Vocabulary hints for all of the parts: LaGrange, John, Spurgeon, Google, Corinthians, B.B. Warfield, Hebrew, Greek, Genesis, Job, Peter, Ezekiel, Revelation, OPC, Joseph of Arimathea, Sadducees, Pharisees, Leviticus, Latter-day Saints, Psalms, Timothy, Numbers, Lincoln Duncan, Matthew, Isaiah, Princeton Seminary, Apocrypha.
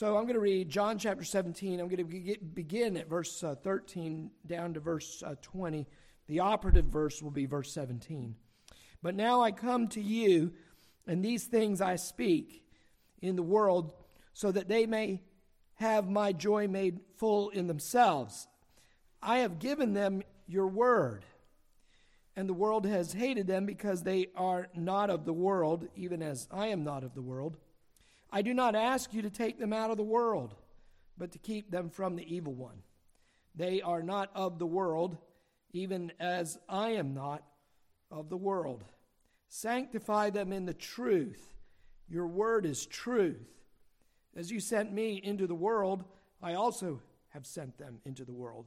So I'm going to read John chapter 17. I'm going to begin at verse 13 down to verse 20. The operative verse will be verse 17. But now I come to you, and these things I speak in the world, so that they may have my joy made full in themselves. I have given them your word, and the world has hated them because they are not of the world, even as I am not of the world. I do not ask you to take them out of the world, but to keep them from the evil one. They are not of the world, even as I am not of the world. Sanctify them in the truth. Your word is truth. As you sent me into the world, I also have sent them into the world.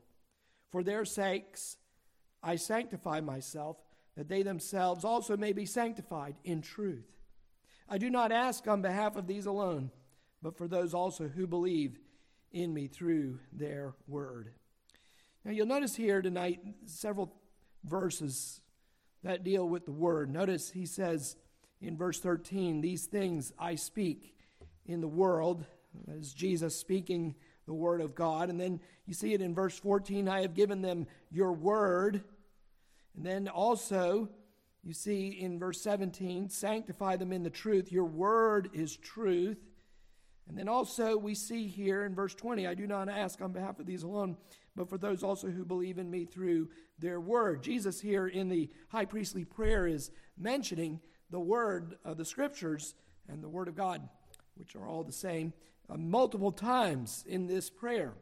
For their sakes, I sanctify myself, that they themselves also may be sanctified in truth. I do not ask on behalf of these alone, but for those also who believe in me through their word. Now you'll notice here tonight several verses that deal with the word. Notice he says in verse 13, these things I speak in the world, as Jesus speaking the word of God. And then you see it in verse 14, I have given them your word. And then also you see in verse 17, sanctify them in the truth. Your word is truth. And then also we see here in verse 20, I do not ask on behalf of these alone, but for those also who believe in me through their word. Jesus here in the high priestly prayer is mentioning the word of the scriptures and the word of God, which are all the same, multiple times in this prayer.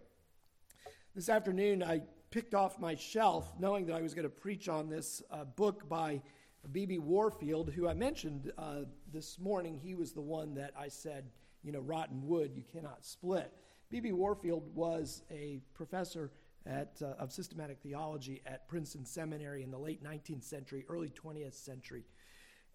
This afternoon, I picked off my shelf, knowing that I was going to preach on this book by B.B. Warfield, who I mentioned this morning. He was the one that I said, rotten wood, you cannot split. B.B. Warfield was a professor of systematic theology at Princeton Seminary in the late 19th century, early 20th century.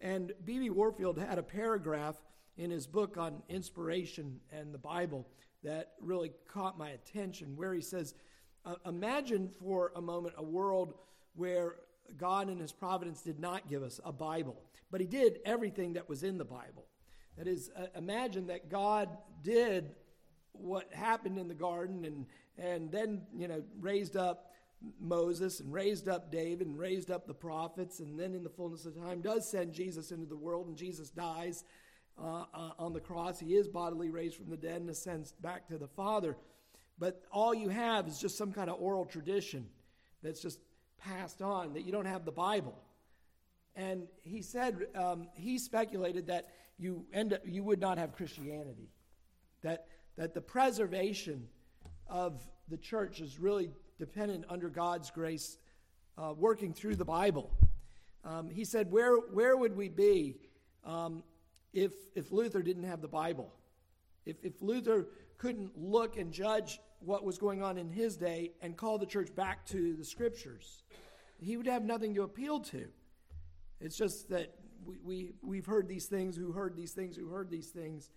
And B.B. Warfield had a paragraph in his book on inspiration and the Bible that really caught my attention, where he says, imagine for a moment a world where God in his providence did not give us a Bible, but he did everything that was in the Bible. That is, imagine that God did what happened in the garden and then, raised up Moses and raised up David and raised up the prophets, and then in the fullness of time does send Jesus into the world, and Jesus dies on the cross. He is bodily raised from the dead and ascends back to the Father. But all you have is just some kind of oral tradition that's just passed on, that you don't have the Bible. And he said, he speculated that you would not have Christianity, that the preservation of the church is really dependent under God's grace, working through the Bible. He said, where would we be if Luther didn't have the Bible? If Luther couldn't look and judge what was going on in his day and call the church back to the scriptures, he would have nothing to appeal to. It's just that we've heard these things, who heard these things, who heard these things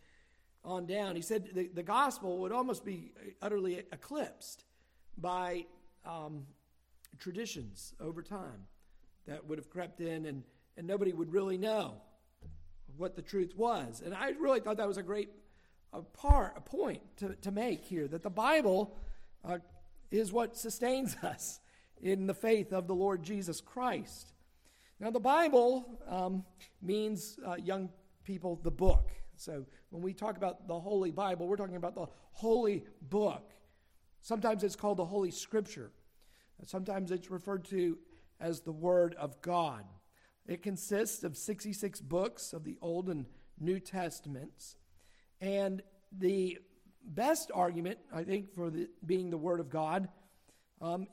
on down. He said the gospel would almost be utterly eclipsed by traditions over time that would have crept in, and nobody would really know what the truth was. And I really thought that was a great a point to make here, that the Bible is what sustains us in the faith of the Lord Jesus Christ. Now, the Bible means, young people, the book. So when we talk about the Holy Bible, we're talking about the Holy Book. Sometimes it's called the Holy Scripture. Sometimes it's referred to as the Word of God. It consists of 66 books of the Old and New Testaments. And the best argument, I think, for being the Word of God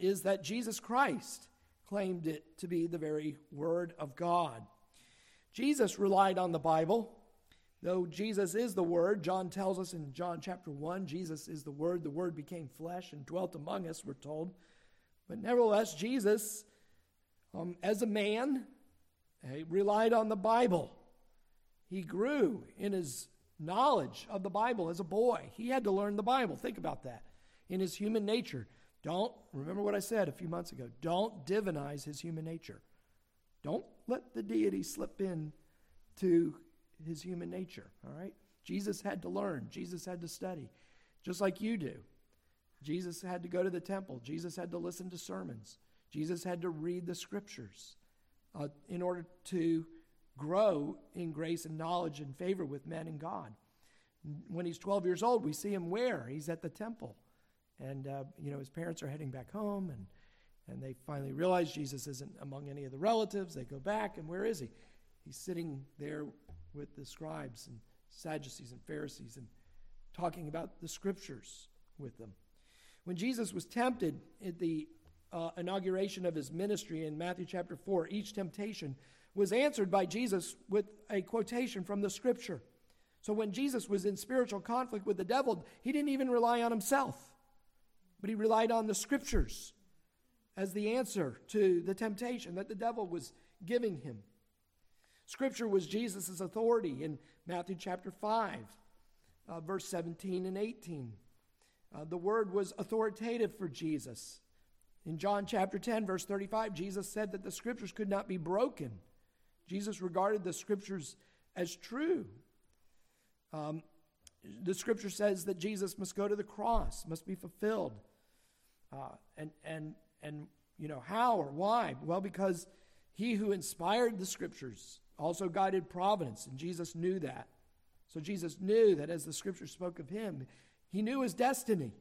is that Jesus Christ claimed it to be the very Word of God. Jesus relied on the Bible. Though Jesus is the Word, John tells us in John chapter 1, Jesus is the Word. The Word became flesh and dwelt among us, we're told. But nevertheless, Jesus, as a man, relied on the Bible. He grew in his knowledge of the Bible as a boy. He had to learn the Bible. Think about that. In his human nature. Remember what I said a few months ago. Don't divinize his human nature. Don't let the deity slip in to his human nature. All right? Jesus had to learn. Jesus had to study. just like you do. Jesus had to go to the temple. Jesus had to listen to sermons. Jesus had to read the scriptures in order to grow in grace and knowledge and favor with men and God. When he's 12 years old, we see him where? He's at the temple. And, his parents are heading back home, and they finally realize Jesus isn't among any of the relatives. They go back, and where is he? He's sitting there with the scribes and Sadducees and Pharisees and talking about the scriptures with them. When Jesus was tempted at the inauguration of his ministry in Matthew chapter 4, each temptation was answered by Jesus with a quotation from the scripture. So when Jesus was in spiritual conflict with the devil, he didn't even rely on himself, but he relied on the scriptures as the answer to the temptation that the devil was giving him. Scripture was Jesus' authority in Matthew chapter 5, verse 17 and 18. The word was authoritative for Jesus. In John chapter 10, verse 35, Jesus said that the scriptures could not be broken. Jesus regarded the scriptures as true. The scripture says that Jesus must go to the cross, must be fulfilled. And how or why? Well, because he who inspired the scriptures also guided providence, and Jesus knew that. So Jesus knew that as the scriptures spoke of him, he knew his destiny.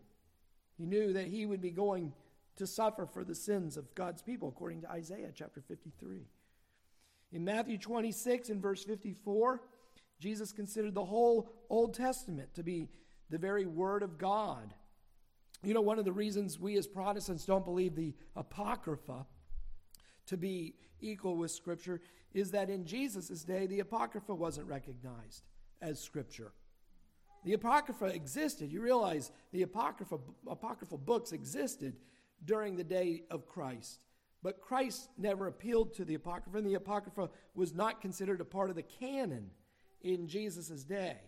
He knew that he would be going to suffer for the sins of God's people, according to Isaiah chapter 53. In Matthew 26 and verse 54, Jesus considered the whole Old Testament to be the very Word of God. One of the reasons we as Protestants don't believe the Apocrypha to be equal with Scripture is that in Jesus' day, the Apocrypha wasn't recognized as Scripture. The Apocrypha existed. You realize the apocryphal books existed during the day of Christ. But Christ never appealed to the Apocrypha, and the Apocrypha was not considered a part of the canon in Jesus' day.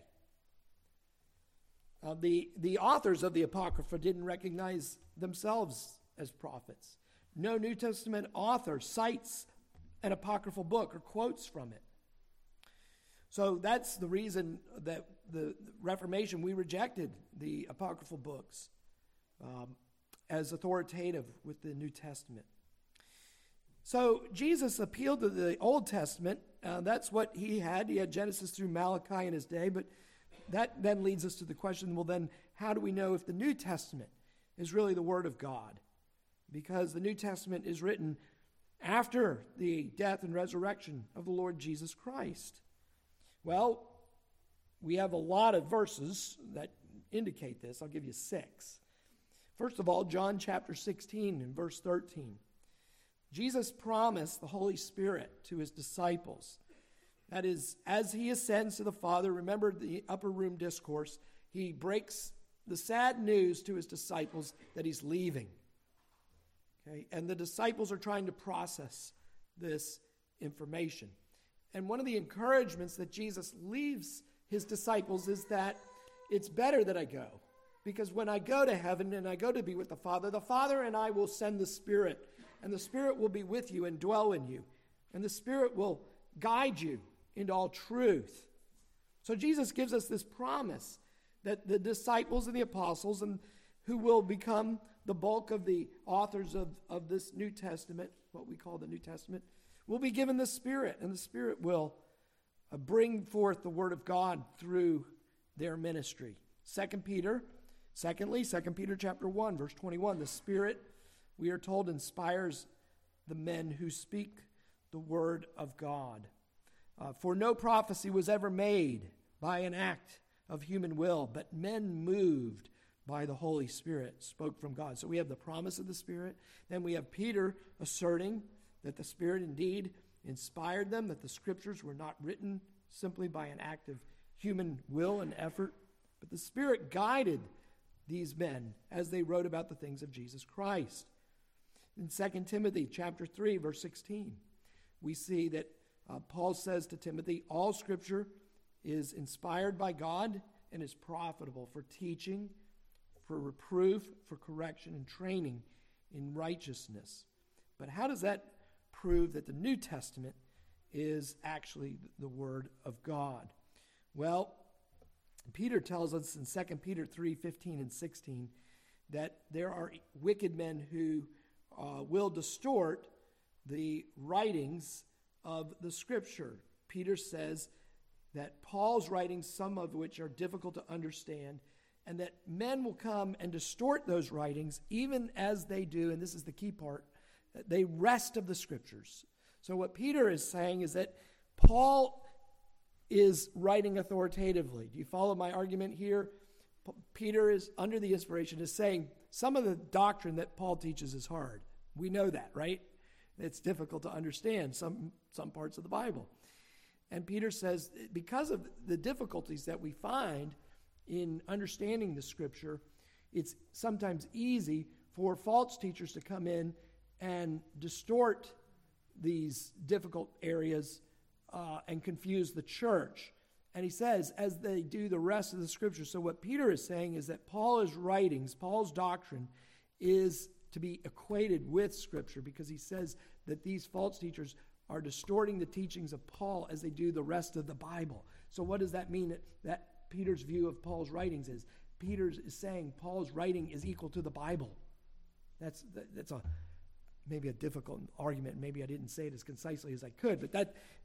The authors of the Apocrypha didn't recognize themselves as prophets. No New Testament author cites an apocryphal book or quotes from it. So that's the reason that the Reformation, we rejected the apocryphal books as authoritative with the New Testament. So Jesus appealed to the Old Testament. That's what he had. He had Genesis through Malachi in his day, but that then leads us to the question, well then, how do we know if the New Testament is really the Word of God? Because the New Testament is written after the death and resurrection of the Lord Jesus Christ. Well, we have a lot of verses that indicate this. I'll give you 6. First of all, John chapter 16 and verse 13. Jesus promised the Holy Spirit to his disciples. That is, as he ascends to the Father, remember the upper room discourse, he breaks the sad news to his disciples that he's leaving. Okay? And the disciples are trying to process this information. And one of the encouragements that Jesus leaves his disciples is that it's better that I go, because when I go to heaven and I go to be with the Father and I will send the Spirit, and the Spirit will be with you and dwell in you, and the Spirit will guide you into all truth. So Jesus gives us this promise that the disciples and the apostles, and who will become the bulk of the authors of this New Testament, what we call the New Testament, will be given the Spirit, and the Spirit will bring forth the Word of God through their ministry. 2 Peter chapter 1, verse 21, the Spirit, we are told, inspires the men who speak the Word of God. For no prophecy was ever made by an act of human will, but men moved by the Holy Spirit spoke from God. So we have the promise of the Spirit. Then we have Peter asserting that the Spirit indeed inspired them, that the Scriptures were not written simply by an act of human will and effort, but the Spirit guided these men as they wrote about the things of Jesus Christ. In 2 Timothy chapter 3, verse 16, we see that Paul says to Timothy, all Scripture is inspired by God and is profitable for teaching, for reproof, for correction, and training in righteousness. But how does that prove that the New Testament is actually the Word of God? Well, Peter tells us in 2 Peter 3:15 and 16 that there are wicked men who will distort the writings of the Scripture. Peter says that Paul's writings, some of which are difficult to understand, and that men will come and distort those writings, even as they do, and this is the key part, they wrest of the Scriptures. So what Peter is saying is that Paul is writing authoritatively. Do you follow my argument here? Peter is, under the inspiration, is saying some of the doctrine that Paul teaches is hard. We know that, right? It's difficult to understand some parts of the Bible. And Peter says, because of the difficulties that we find in understanding the Scripture, it's sometimes easy for false teachers to come in and distort these difficult areas and confuse the church. And he says, as they do the rest of the Scripture. So what Peter is saying is that Paul's writings, Paul's doctrine, is to be equated with Scripture, because he says that these false teachers are distorting the teachings of Paul as they do the rest of the Bible. So what does that mean that Peter's view of Paul's writings is? Peter is saying Paul's writing is equal to the Bible. That's a maybe a difficult argument. Maybe I didn't say it as concisely as I could, but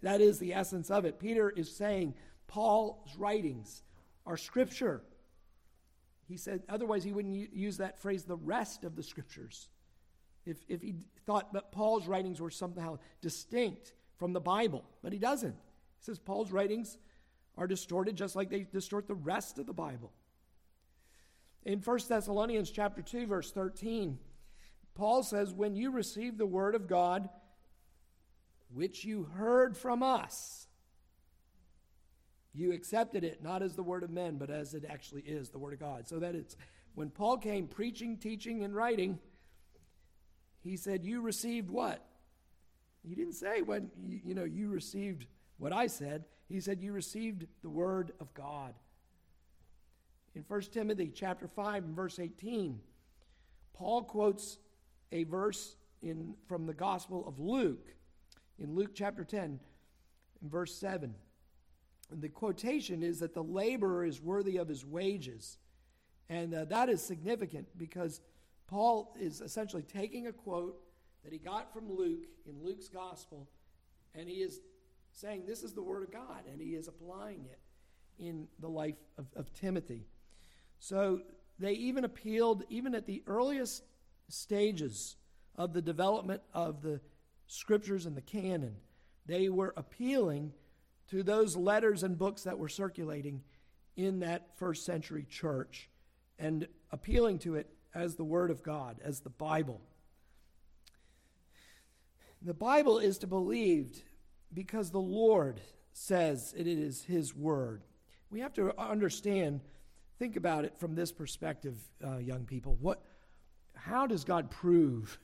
that is the essence of it. Peter is saying Paul's writings are Scripture. He said, otherwise he wouldn't use that phrase, the rest of the Scriptures. If he thought that Paul's writings were somehow distinct from the Bible, but he doesn't. He says Paul's writings are distorted just like they distort the rest of the Bible. In 1 Thessalonians chapter 2, verse 13, Paul says, when you receive the word of God, which you heard from us, you accepted it not as the word of men, but as it actually is, the word of God. So that it's, when Paul came preaching, teaching, and writing, he said, you received what? He didn't say when, you received what I said. He said, you received the word of God. In 1 Timothy chapter 5 and verse 18, Paul quotes a verse from the Gospel of Luke, in Luke chapter 10 and verse 7. And the quotation is that the laborer is worthy of his wages. And that is significant because Paul is essentially taking a quote that he got from Luke in Luke's gospel, and he is saying this is the word of God, and he is applying it in the life of Timothy. So they even appealed, even at the earliest stages of the development of the Scriptures and the canon, they were appealing to those letters and books that were circulating in that first century church and appealing to it as the Word of God, as the Bible. The Bible is to be believed because the Lord says it is His Word. We have to understand, think about it from this perspective, young people. How does God prove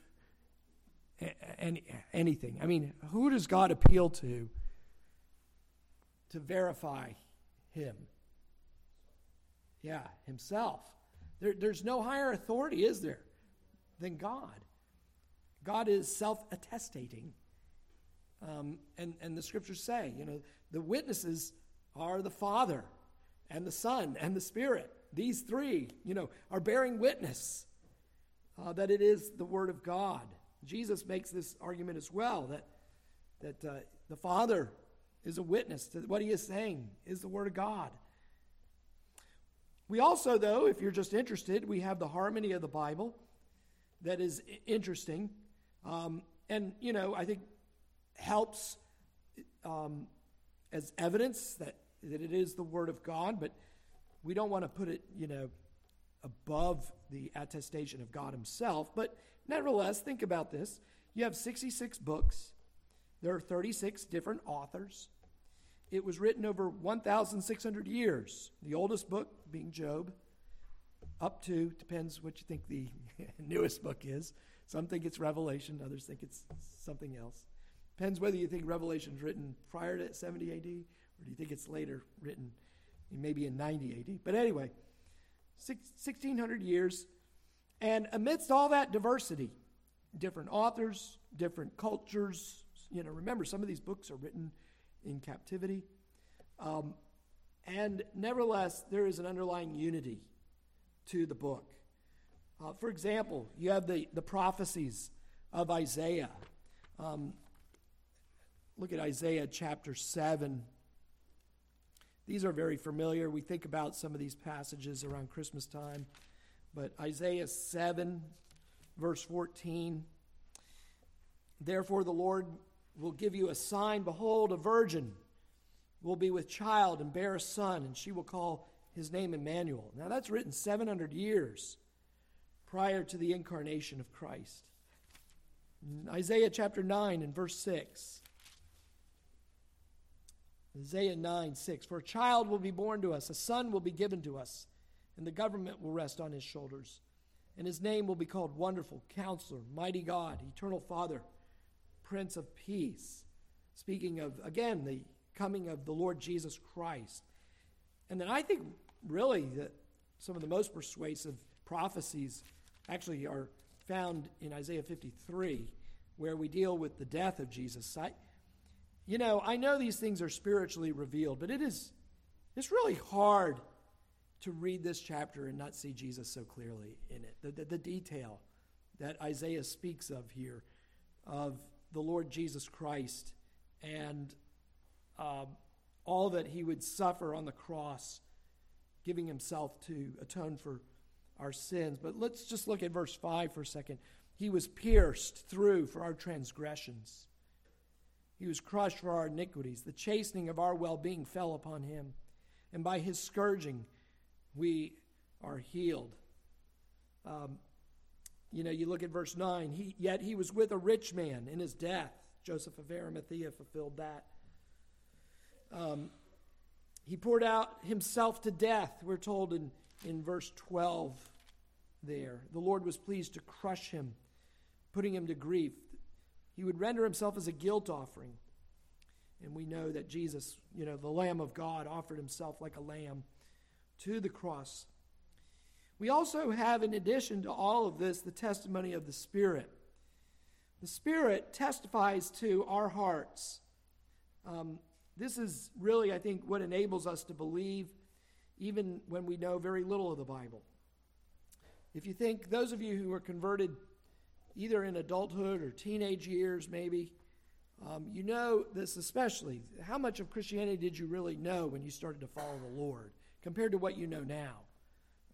anything? I mean, who does God appeal to verify Him? Yeah, Himself. There's no higher authority, is there, than God? God is self-attestating. And the Scriptures say, the witnesses are the Father and the Son and the Spirit. These three, are bearing witness that it is the Word of God. Jesus makes this argument as well, that the Father is a witness to what He is saying is the Word of God. We also, though, if you're just interested, we have the harmony of the Bible that is interesting and I think helps as evidence that it is the Word of God, but we don't want to put it, above the attestation of God Himself. But nevertheless, think about this. You have 66 books. There are 36 different authors. It was written over 1,600 years, the oldest book being Job, up to, depends what you think the newest book is. Some think it's Revelation, others think it's something else. Depends whether you think Revelation is written prior to 70 AD, or do you think it's later written, maybe in 90 AD. But anyway, 1,600 years, and amidst all that diversity, different authors, different cultures, remember some of these books are written in captivity. And nevertheless, there is an underlying unity to the book. For example, you have the prophecies of Isaiah. Look at Isaiah chapter 7. These are very familiar. We think about some of these passages around Christmas time. But Isaiah 7, verse 14. Therefore the Lord will give you a sign. Behold, a virgin will be with child and bear a son, and she will call his name Emmanuel. Now that's written 700 years prior to the incarnation of Christ. Isaiah chapter 9 and verse 6. Isaiah 9, 6. For a child will be born to us, a son will be given to us, and the government will rest on his shoulders. And his name will be called Wonderful, Counselor, Mighty God, Eternal Father, Prince of Peace. Speaking of, again, the coming of the Lord Jesus Christ. And then I think really that some of the most persuasive prophecies actually are found in Isaiah 53, where we deal with the death of Jesus. I know these things are spiritually revealed, but it's really hard to read this chapter and not see Jesus so clearly in it. The detail that Isaiah speaks of here, of the Lord Jesus Christ and all that he would suffer on the cross, giving himself to atone for our sins. But let's just look at verse 5 for a second. He was pierced through for our transgressions. He was crushed for our iniquities. The chastening of our well-being fell upon him, and by his scourging we are healed. You look at verse 9. Yet he was with a rich man in his death. Joseph of Arimathea fulfilled that. He poured out himself to death, we're told in verse 12 there. The Lord was pleased to crush him, putting him to grief. He would render himself as a guilt offering. And we know that Jesus, the Lamb of God, offered himself like a lamb to the cross. We also have, in addition to all of this, the testimony of the Spirit. The Spirit testifies to our hearts. This is really, I think, what enables us to believe even when we know very little of the Bible. If you think, those of you who were converted either in adulthood or teenage years maybe, you know this especially. How much of Christianity did you really know when you started to follow the Lord compared to what you know now?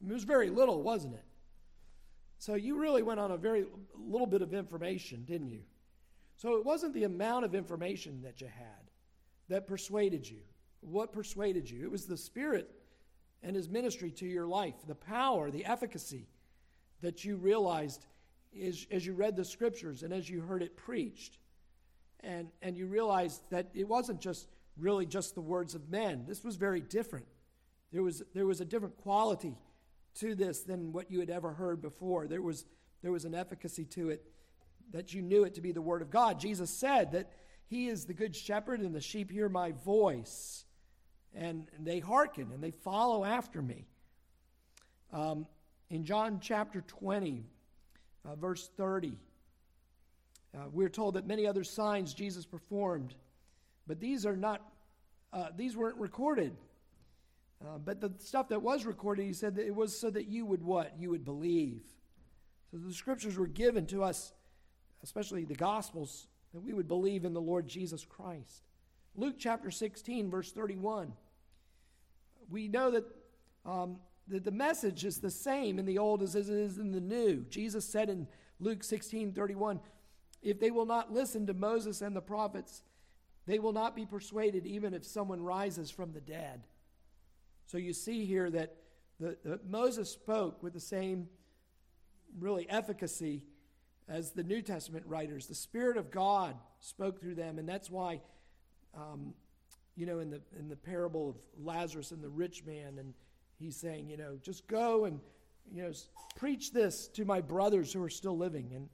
It was very little, wasn't it? So you really went on a very little bit of information, didn't you? So it wasn't the amount of information that you had that persuaded you. What persuaded you? It was the Spirit and his ministry to your life, the power, the efficacy that you realized as you read the Scriptures and as you heard it preached. And you realized that it wasn't just the words of men. This was very different. There was a different quality to this than what you had ever heard before. There was an efficacy to it that you knew it to be the Word of God. Jesus said that he is the good shepherd, and the sheep hear my voice, and they hearken, and they follow after me. In John chapter 20, verse 30, we're told that many other signs Jesus performed, but these weren't recorded. But the stuff that was recorded, he said that it was so that you would what? You would believe. So the Scriptures were given to us, especially the Gospels, that we would believe in the Lord Jesus Christ. Luke chapter 16, verse 31. We know that the message is the same in the old as it is in the new. Jesus said in Luke 16, 31, if they will not listen to Moses and the prophets, they will not be persuaded even if someone rises from the dead. So you see here that Moses spoke with the same really efficacy as the New Testament writers. The Spirit of God spoke through them, and that's why, in the parable of Lazarus and the rich man, and he's saying, just go and, preach this to my brothers who are still living.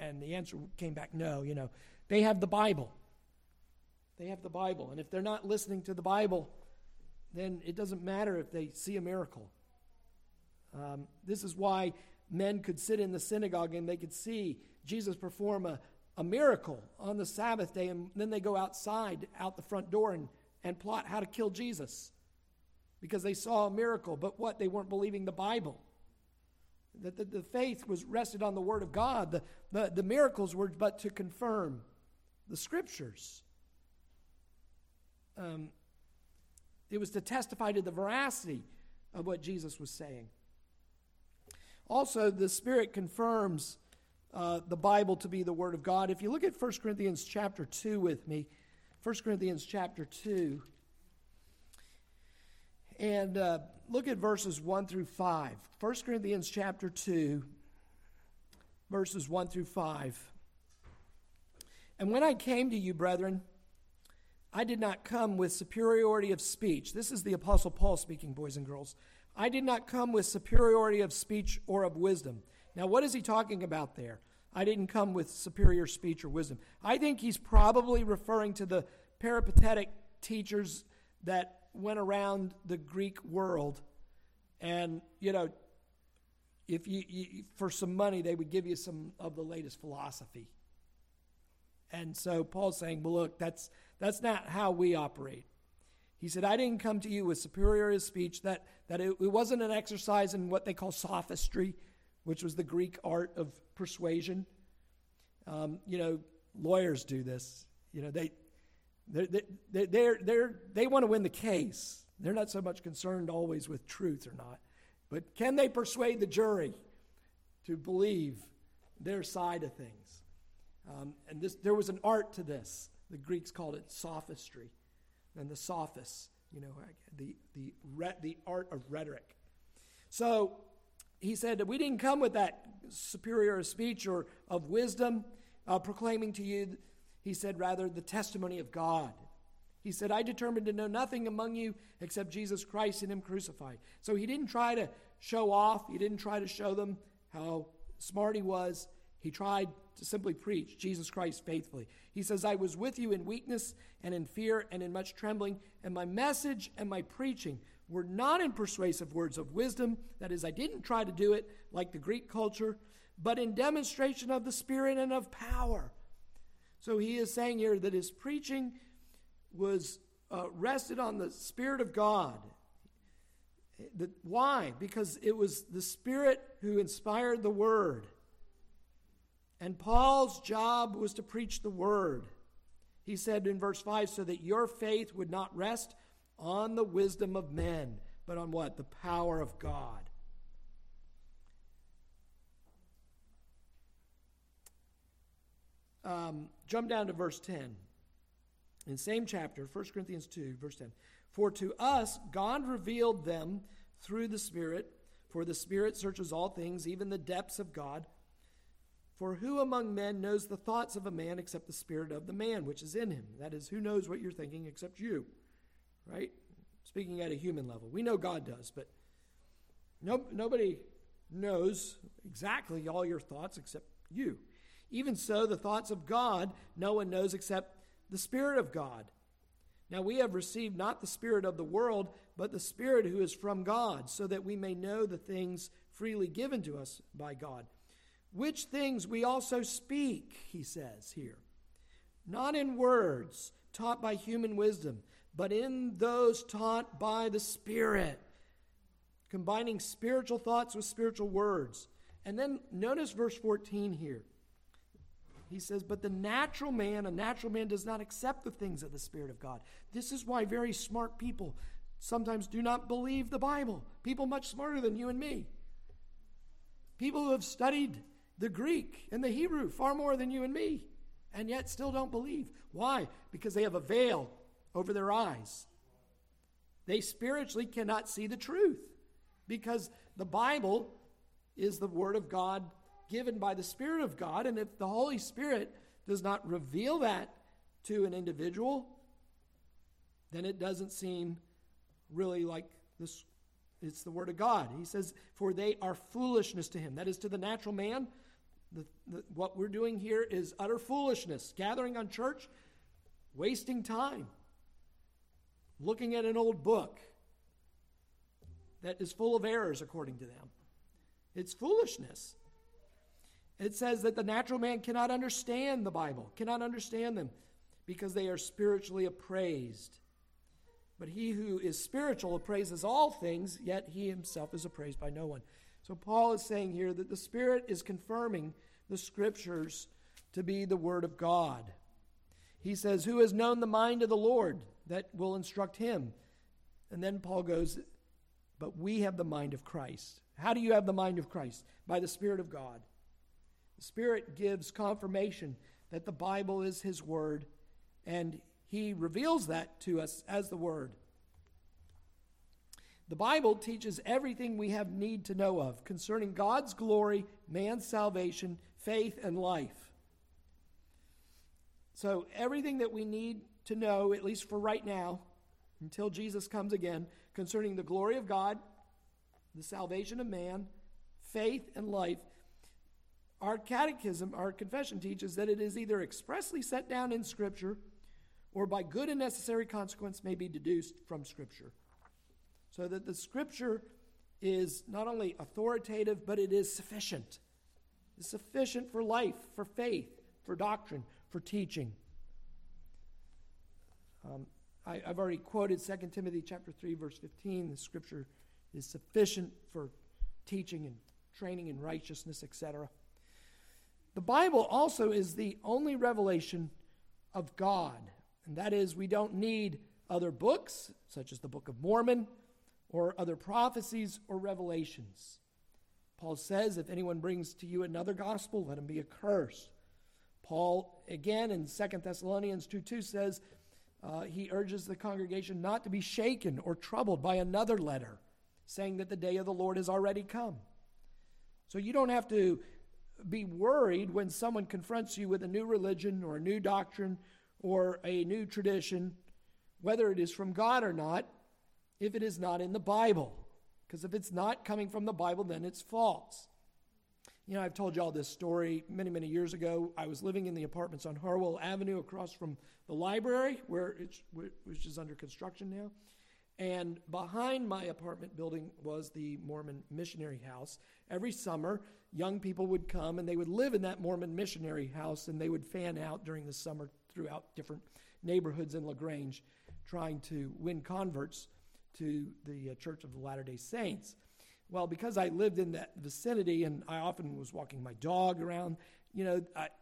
And the answer came back, no, they have the Bible. They have the Bible, and if they're not listening to the Bible, then it doesn't matter if they see a miracle. This is why men could sit in the synagogue and they could see Jesus perform a miracle on the Sabbath day, and then they go outside, out the front door, and plot how to kill Jesus. because they saw a miracle. But what? They weren't believing the Bible. The faith was rested on the Word of God. The miracles were but to confirm the Scriptures. It was to testify to the veracity of what Jesus was saying. Also, the Spirit confirms the Bible to be the Word of God. If you look at 1 Corinthians chapter 2 with me, 1 Corinthians chapter 2, and look at verses 1 through 5. 1 Corinthians chapter 2, verses 1 through 5. And when I came to you, brethren, I did not come with superiority of speech. This is the Apostle Paul speaking, boys and girls. I did not come with superiority of speech or of wisdom. Now, what is he talking about there? I didn't come with superior speech or wisdom. I think he's probably referring to the peripatetic teachers that went around the Greek world. And, you know, if you for some money, they would give you some of the latest philosophy. And so Paul's saying, well, look, that's not how we operate. He said, I didn't come to you with superior speech, that it wasn't an exercise in what they call sophistry, which was the Greek art of persuasion. Lawyers do this. You know, they want to win the case. They're not so much concerned always with truth or not. But can they persuade the jury to believe their side of things? There was an art to this. The Greeks called it sophistry. And the sophists, the art of rhetoric. So he said that we didn't come with that superior of speech or of wisdom, proclaiming to you, he said, rather, the testimony of God. He said, I determined to know nothing among you except Jesus Christ and him crucified. So he didn't try to show off. He didn't try to show them how smart he was. He tried to simply preach Jesus Christ faithfully. He says, I was with you in weakness and in fear and in much trembling, and my message and my preaching were not in persuasive words of wisdom. That is, I didn't try to do it like the Greek culture, but in demonstration of the Spirit and of power. So he is saying here that his preaching was rested on the Spirit of God. Why? Because it was the Spirit who inspired the Word. And Paul's job was to preach the word. He said in verse 5, so that your faith would not rest on the wisdom of men, but on what? The power of God. Jump down to verse 10. In the same chapter, 1 Corinthians 2, verse 10. For to us God revealed them through the Spirit, for the Spirit searches all things, even the depths of God. For who among men knows the thoughts of a man except the spirit of the man which is in him? That is, who knows what you're thinking except you, right? Speaking at a human level. We know God does, but nobody knows exactly all your thoughts except you. Even so, the thoughts of God no one knows except the Spirit of God. Now we have received not the spirit of the world, but the Spirit who is from God, so that we may know the things freely given to us by God. Which things we also speak, he says here, not in words taught by human wisdom, but in those taught by the Spirit, combining spiritual thoughts with spiritual words. And then notice verse 14 here. He says, but a natural man does not accept the things of the Spirit of God. This is why very smart people sometimes do not believe the Bible. People much smarter than you and me. People who have studied the Greek and the Hebrew far more than you and me, and yet still don't believe. Why? Because they have a veil over their eyes. They spiritually cannot see the truth, because the Bible is the Word of God given by the Spirit of God, and if the Holy Spirit does not reveal that to an individual, then it doesn't seem really like this. It's the Word of God. He says, for they are foolishness to him. That is, to the natural man, what we're doing here is utter foolishness. Gathering on church, wasting time, looking at an old book that is full of errors according to them. It's foolishness. It says that the natural man cannot understand the Bible, cannot understand them, because they are spiritually appraised. But he who is spiritual appraises all things, yet he himself is appraised by no one. So Paul is saying here that the Spirit is confirming the Scriptures to be the Word of God. He says, who has known the mind of the Lord that will instruct him? And then Paul goes, but we have the mind of Christ. How do you have the mind of Christ? By the Spirit of God. The Spirit gives confirmation that the Bible is his Word, and he reveals that to us as the Word. The Bible teaches everything we have need to know of concerning God's glory, man's salvation, faith, and life. So everything that we need to know, at least for right now, until Jesus comes again, concerning the glory of God, the salvation of man, faith, and life, our catechism, our confession teaches that it is either expressly set down in Scripture or by good and necessary consequence may be deduced from Scripture. So that the Scripture is not only authoritative, but it is sufficient. It's sufficient for life, for faith, for doctrine, for teaching. I've already quoted 2 Timothy chapter 3, verse 15. The Scripture is sufficient for teaching and training in righteousness, etc. The Bible also is the only revelation of God. And that is, we don't need other books, such as the Book of Mormon, or other prophecies or revelations. Paul says, if anyone brings to you another gospel, let him be accursed. Paul, again, in 2 Thessalonians 2:2 says, he urges the congregation not to be shaken or troubled by another letter, saying that the day of the Lord has already come. So you don't have to be worried when someone confronts you with a new religion or a new doctrine or a new tradition, whether it is from God or not, if it is not in the Bible. Because if it's not coming from the Bible, then it's false. You know, I've told you all this story many, many years ago. I was living in the apartments on Harwell Avenue across from the library, which is under construction now. And behind my apartment building was the Mormon missionary house. Every summer, young people would come, and they would live in that Mormon missionary house, and they would fan out during the summer throughout different neighborhoods in LaGrange trying to win converts to the Church of the Latter-day Saints. Well, because I lived in that vicinity and I often was walking my dog around,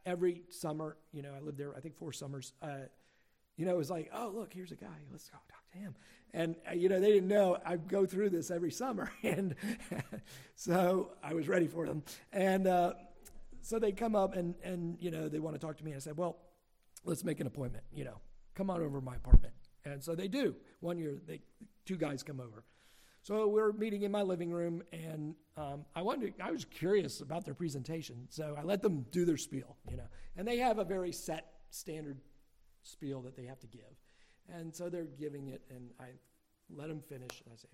every summer, I lived there, I think 4 summers, it was like, oh, look, here's a guy. Let's go talk to him. And, they didn't know I go through this every summer. And so I was ready for them. And so they come up and they want to talk to me. And I said, well, let's make an appointment, come on over to my apartment. And so they do. One year, two guys come over. So we're meeting in my living room, and I was curious about their presentation, so I let them do their spiel, And they have a very set standard spiel that they have to give. And so they're giving it, and I let them finish, and I say,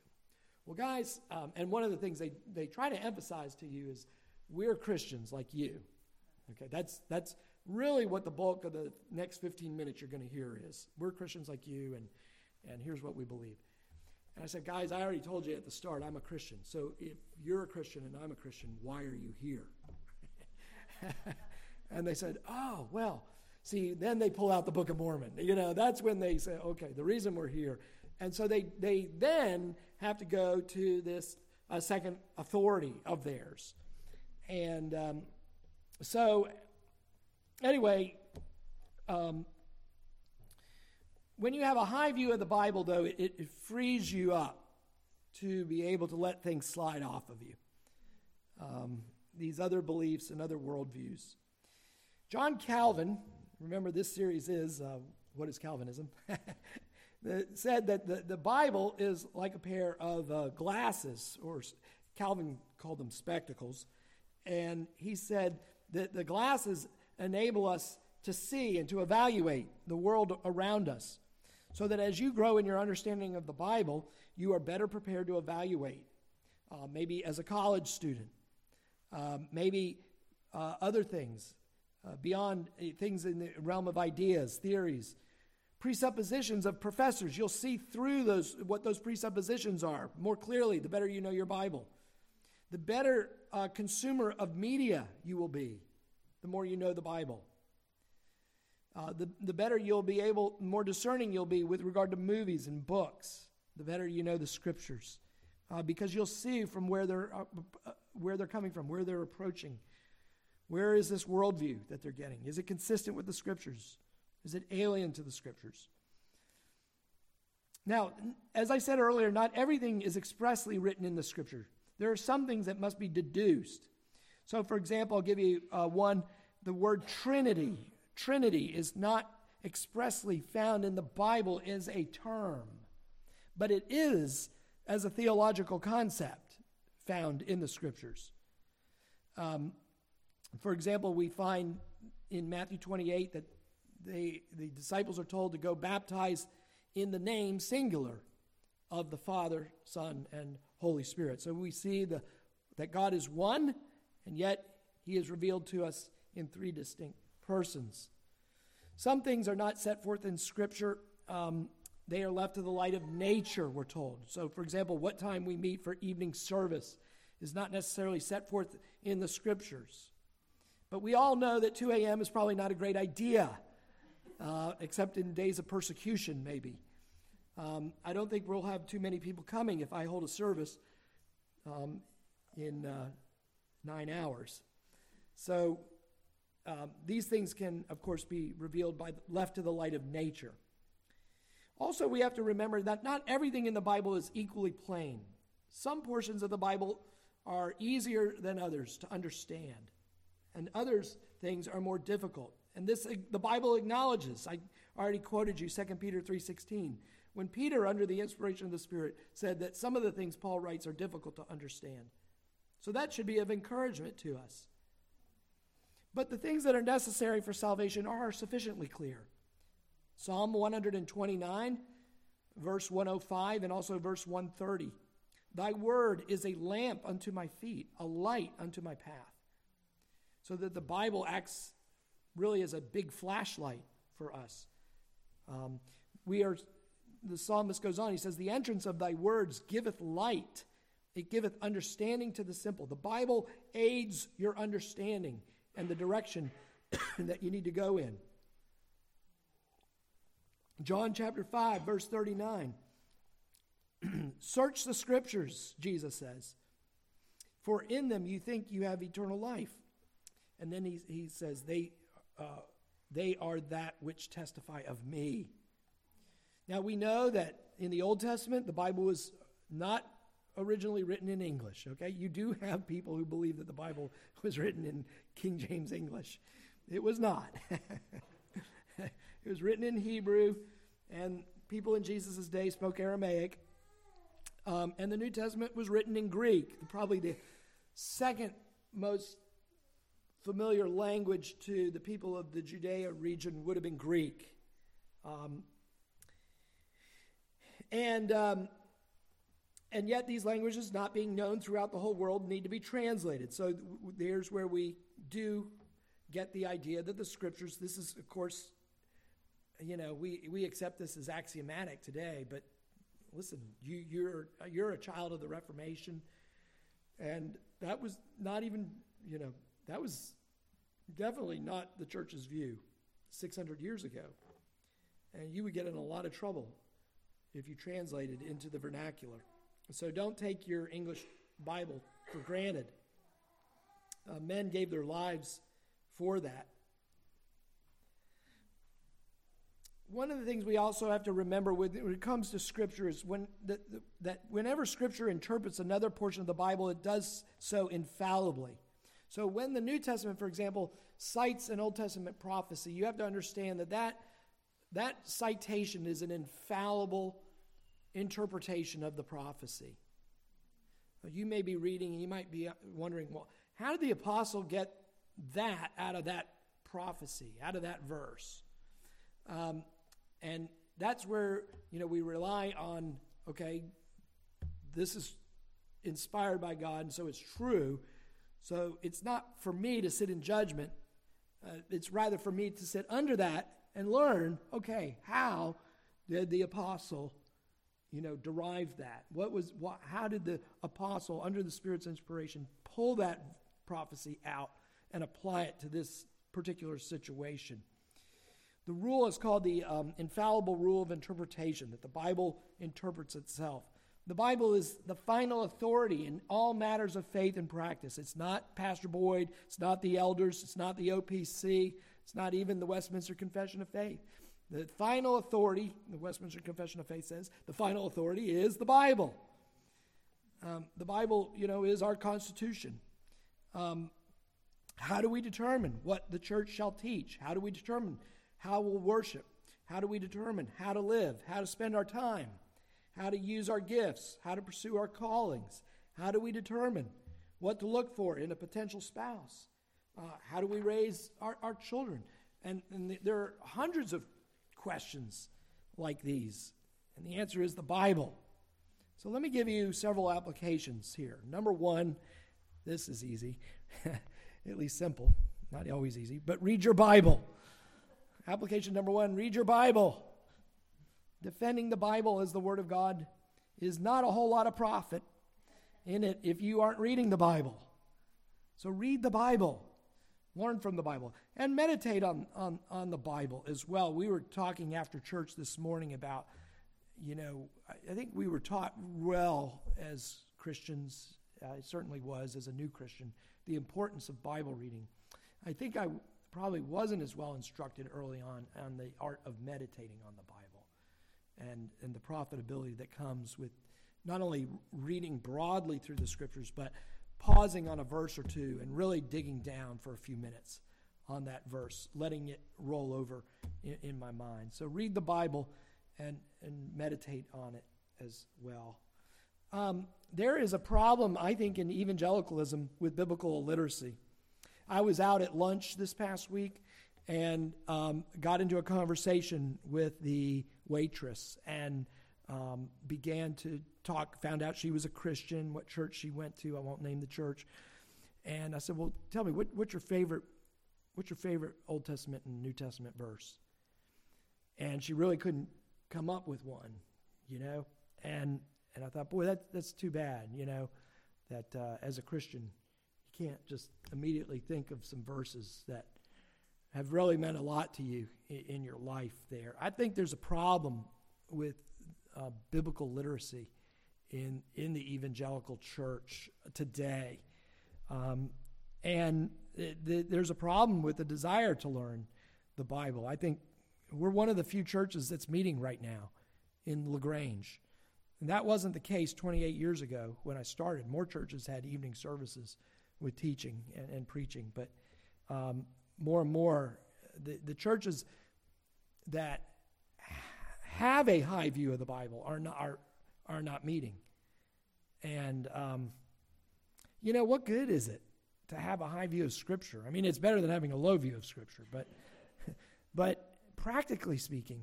well, guys, and one of the things they try to emphasize to you is we're Christians like you. Okay, that's really what the bulk of the next 15 minutes you're going to hear is. We're Christians like you, and here's what we believe. And I said, guys, I already told you at the start, I'm a Christian. So if you're a Christian and I'm a Christian, why are you here? And they said, oh, well, see, then they pull out the Book of Mormon. That's when they say, okay, the reason we're here. And so they then have to go to this second authority of theirs. And so anyway, when you have a high view of the Bible, though, it frees you up to be able to let things slide off of you, these other beliefs and other worldviews. John Calvin, remember this series is, What is Calvinism? said that the Bible is like a pair of glasses, or Calvin called them spectacles, and he said that the glasses enable us to see and to evaluate the world around us, so that as you grow in your understanding of the Bible, you are better prepared to evaluate, maybe as a college student, maybe other things beyond things in the realm of ideas, theories, presuppositions of professors. You'll see through what those presuppositions are more clearly the better you know your Bible. The better consumer of media you will be, the more you know the Bible. The better you'll be able, more discerning you'll be with regard to movies and books, the better you know the scriptures, because you'll see from where they're coming from, where they're approaching. Where is this worldview that they're getting? Is it consistent with the scriptures? Is it alien to the scriptures? Now, as I said earlier, not everything is expressly written in the scripture. There are some things that must be deduced. So, for example, I'll give you one, the word Trinity. Trinity is not expressly found in the Bible as a term, but it is as a theological concept found in the scriptures. For example, we find in Matthew 28 that the disciples are told to go baptize in the name singular of the Father, Son, and Holy Spirit. So we see that God is one, and yet he is revealed to us in three distinct persons. Some things are not set forth in Scripture. They are left to the light of nature, we're told. So, for example, what time we meet for evening service is not necessarily set forth in the Scriptures. But we all know that 2 a.m. is probably not a great idea, except in days of persecution, maybe. I don't think we'll have too many people coming if I hold a service in 9 hours. So, these things can, of course, be revealed by left to the light of nature. Also, we have to remember that not everything in the Bible is equally plain. Some portions of the Bible are easier than others to understand, and others things are more difficult. And this the Bible acknowledges. I already quoted you 2 Peter 3:16, when Peter, under the inspiration of the Spirit, said that some of the things Paul writes are difficult to understand. So that should be of encouragement to us. But the things that are necessary for salvation are sufficiently clear. Psalm 129, verse 105, and also verse 130. Thy word is a lamp unto my feet, a light unto my path. So that the Bible acts really as a big flashlight for us. The psalmist goes on, he says, the entrance of thy words giveth light. It giveth understanding to the simple. The Bible aids your understanding and the direction that you need to go in. John chapter 5, verse 39. Search the scriptures, Jesus says, for in them you think you have eternal life. And then he says, they are that which testify of me. Now we know that in the Old Testament, the Bible was not originally written in English, okay? You do have people who believe that the Bible was written in King James English. It was not. It was written in Hebrew, and people in Jesus' day spoke Aramaic. And the New Testament was written in Greek, probably the second most familiar language to the people of the Judea region would have been Greek. And yet these languages, not being known throughout the whole world, need to be translated. So there's where we do get the idea that the scriptures, this is, of course, you know, we accept this as axiomatic today, but listen, you're a child of the Reformation, and that was not even, you know, that was definitely not the church's view 600 years ago. And you would get in a lot of trouble if you translated into the vernacular. So don't take your English Bible for granted. Men gave their lives for that. One of the things we also have to remember when it comes to Scripture is that whenever Scripture interprets another portion of the Bible, it does so infallibly. So when the New Testament, for example, cites an Old Testament prophecy, you have to understand that citation is an infallible interpretation of the prophecy. You may be reading and you might be wondering, well, how did the apostle get that out of that prophecy, out of that verse? And that's where, you know, we rely on, okay, this is inspired by God, and so it's true. So it's not for me to sit in judgment. It's rather for me to sit under that and learn, okay, how did the apostle, you know, derive that? How did the apostle, under the Spirit's inspiration, pull that prophecy out and apply it to this particular situation? The rule is called the infallible rule of interpretation, that the Bible interprets itself. The Bible is the final authority in all matters of faith and practice. It's not Pastor Boyd. It's not the elders. It's not the OPC. It's not even the Westminster Confession of Faith. The final authority, the Westminster Confession of Faith says, the final authority is the Bible. The Bible, is our Constitution. How do we determine what the church shall teach? How do we determine how we'll worship? How do we determine how to live, how to spend our time? How to use our gifts, how to pursue our callings, how do we determine what to look for in a potential spouse, how do we raise our children? And there are hundreds of questions like these, and the answer is the Bible. So let me give you several applications here. Number one, this is easy, at least simple, not always easy, but read your Bible. Application number one, read your Bible. Defending the Bible as the Word of God is not a whole lot of profit in it if you aren't reading the Bible. So read the Bible. Learn from the Bible. And meditate on the Bible as well. We were talking after church this morning about, I think we were taught well as Christians, I certainly was as a new Christian, the importance of Bible reading. I think I probably wasn't as well instructed early on the art of meditating on the Bible. And the profitability that comes with not only reading broadly through the Scriptures, but pausing on a verse or two and really digging down for a few minutes on that verse, letting it roll over in my mind. So read the Bible and meditate on it as well. There is a problem, I think, in evangelicalism with biblical illiteracy. I was out at lunch this past week and got into a conversation with the waitress and began to talk, found out she was a Christian, what church she went to. I won't name the church. And I said, well, tell me, what's your favorite Old Testament and New Testament verse? And she really couldn't come up with one, And I thought, boy, that's too bad, that as a Christian, you can't just immediately think of some verses that have really meant a lot to you in your life there. I think there's a problem with biblical literacy in the evangelical church today. There's a problem with the desire to learn the Bible. I think we're one of the few churches that's meeting right now in LaGrange. And that wasn't the case 28 years ago when I started. More churches had evening services with teaching and preaching, but more and more, the churches that have a high view of the Bible are not meeting. And, what good is it to have a high view of Scripture? I mean, it's better than having a low view of Scripture, but practically speaking,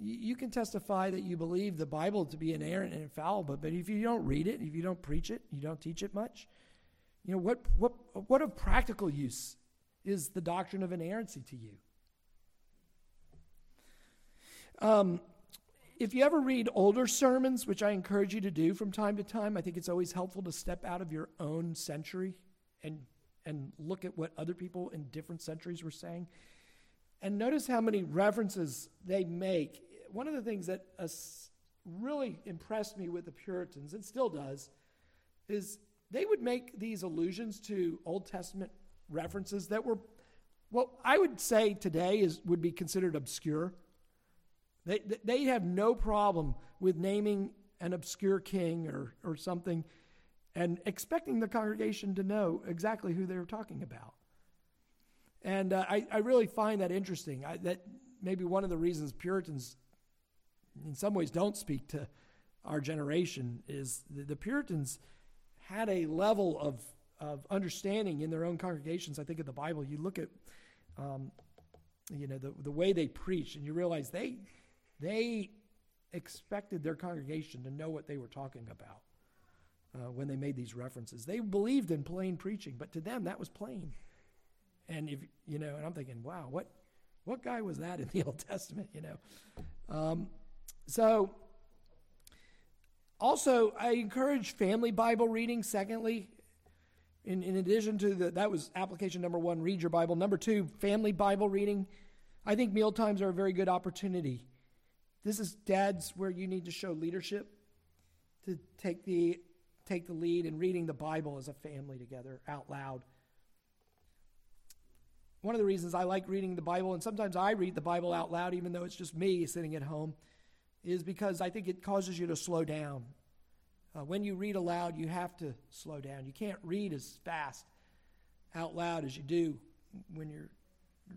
you can testify that you believe the Bible to be inerrant and infallible, but if you don't read it, if you don't preach it, you don't teach it much, what of practical use is the doctrine of inerrancy to you? If you ever read older sermons, which I encourage you to do from time to time, I think it's always helpful to step out of your own century and look at what other people in different centuries were saying. And notice how many references they make. One of the things that really impressed me with the Puritans, and still does, is they would make these allusions to Old Testament references that were, what I would say today would be considered obscure. They have no problem with naming an obscure king or something and expecting the congregation to know exactly who they were talking about. And I really find that interesting. That maybe one of the reasons Puritans in some ways don't speak to our generation is the Puritans had a level of understanding in their own congregations. I think of the Bible, you look at, the way they preach, and you realize they expected their congregation to know what they were talking about when they made these references. They believed in plain preaching, but to them that was plain. And if and I'm thinking, wow, what guy was that in the Old Testament? So. Also, I encourage family Bible reading. Secondly. In addition to that was application number one, read your Bible. Number two, family Bible reading. I think mealtimes are a very good opportunity. This is, dads, where you need to show leadership, to take the lead in reading the Bible as a family together out loud. One of the reasons I like reading the Bible, and sometimes I read the Bible out loud, even though it's just me sitting at home, is because I think it causes you to slow down. When you read aloud, you have to slow down. You can't read as fast out loud as you do when you're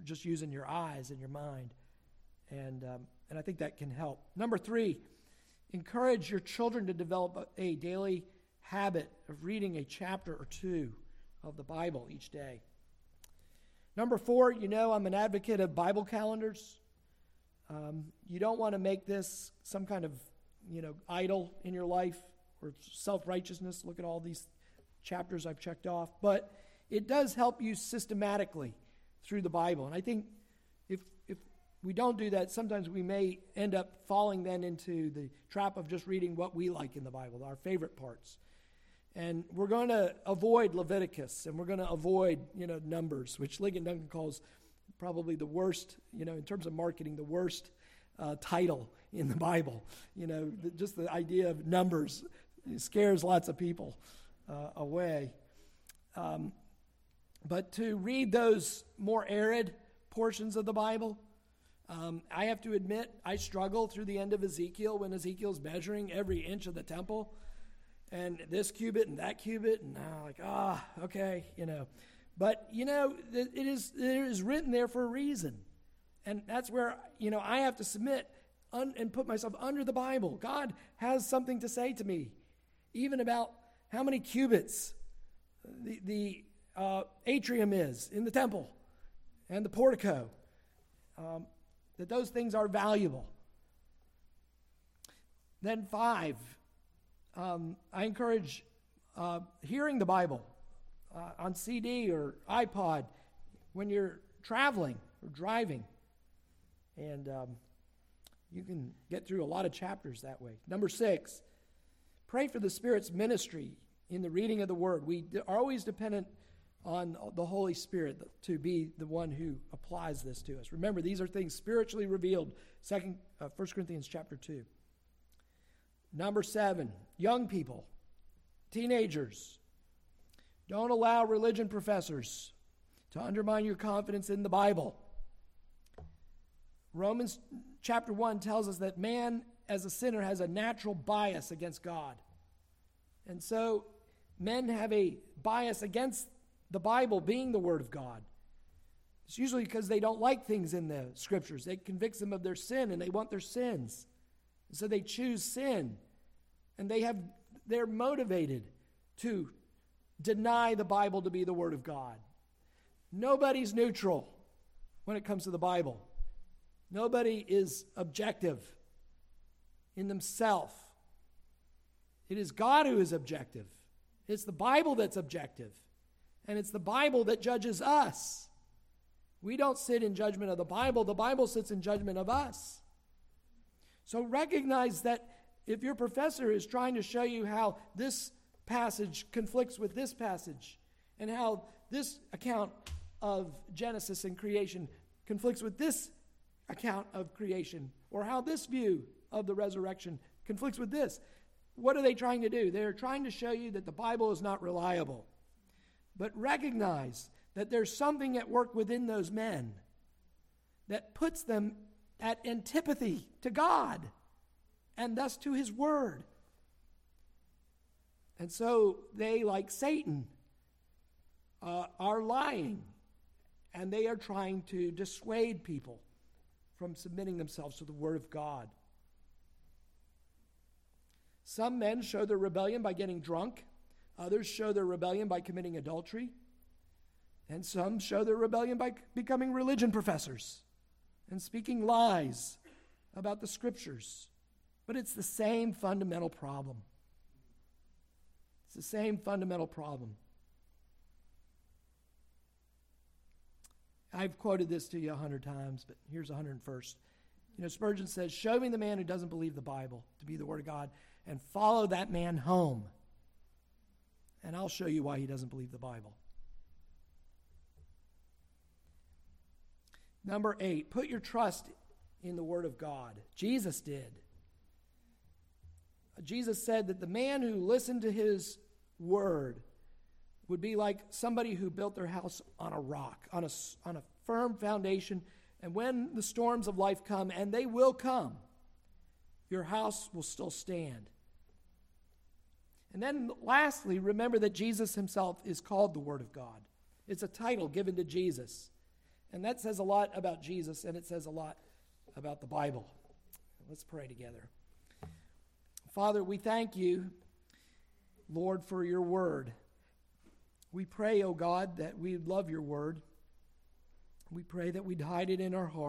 just using your eyes and your mind. And I think that can help. Number three, encourage your children to develop a daily habit of reading a chapter or two of the Bible each day. Number four, you know I'm an advocate of Bible calendars. You don't want to make this some kind of, idol in your life or self-righteousness. Look at all these chapters I've checked off. But it does help you systematically through the Bible. And I think if we don't do that, sometimes we may end up falling then into the trap of just reading what we like in the Bible, our favorite parts. And we're going to avoid Leviticus, and we're going to avoid, Numbers, which Lincoln Duncan calls probably the worst, in terms of marketing, the worst title in the Bible. Just the idea of Numbers scares lots of people away. But to read those more arid portions of the Bible, I have to admit, I struggle through the end of Ezekiel when Ezekiel's measuring every inch of the temple. And this cubit and that cubit, and I'm like, okay, But, it is written there for a reason. And that's where, I have to submit and put myself under the Bible. God has something to say to me, even about how many cubits the atrium is in the temple and the portico, that those things are valuable. Then five, I encourage hearing the Bible on CD or iPod when you're traveling or driving. And you can get through a lot of chapters that way. Number six, pray for the Spirit's ministry in the reading of the Word. We are always dependent on the Holy Spirit to be the one who applies this to us. Remember, these are things spiritually revealed, 1 Corinthians chapter 2. Number seven, young people, teenagers, don't allow religion professors to undermine your confidence in the Bible. Romans chapter 1 tells us that man as a sinner has a natural bias against God. And so men have a bias against the Bible being the Word of God. It's usually because they don't like things in the Scriptures. It convicts them of their sin, and they want their sins. So they choose sin, and they're motivated to deny the Bible to be the Word of God. Nobody's neutral when it comes to the Bible. Nobody is objective in themselves. It is God who is objective. It's the Bible that's objective, and it's the Bible that judges us. We don't sit in judgment of the Bible. The Bible sits in judgment of us. So recognize that if your professor is trying to show you how this passage conflicts with this passage and how this account of Genesis and creation conflicts with this account of creation, or how this view of the resurrection conflicts with this, what are they trying to do? They're trying to show you that the Bible is not reliable. But recognize that there's something at work within those men that puts them at antipathy to God and thus to His Word. And so they, like Satan, are lying, and they are trying to dissuade people from submitting themselves to the Word of God. Some men show their rebellion by getting drunk. Others show their rebellion by committing adultery. And some show their rebellion by becoming religion professors and speaking lies about the Scriptures. But it's the same fundamental problem. It's the same fundamental problem. I've quoted this to you 100 times, but here's 101st. Spurgeon says, "Show me the man who doesn't believe the Bible to be the Word of God, and follow that man home, and I'll show you why he doesn't believe the Bible." Number 8, put your trust in the Word of God. Jesus did. Jesus said that the man who listened to his word would be like somebody who built their house on a rock, on a firm foundation. And when the storms of life come, and they will come, your house will still stand. And then lastly, remember that Jesus himself is called the Word of God. It's a title given to Jesus. And that says a lot about Jesus, and it says a lot about the Bible. Let's pray together. Father, we thank you, Lord, for your word. We pray, O God, that we love your word. We pray that we'd hide it in our heart.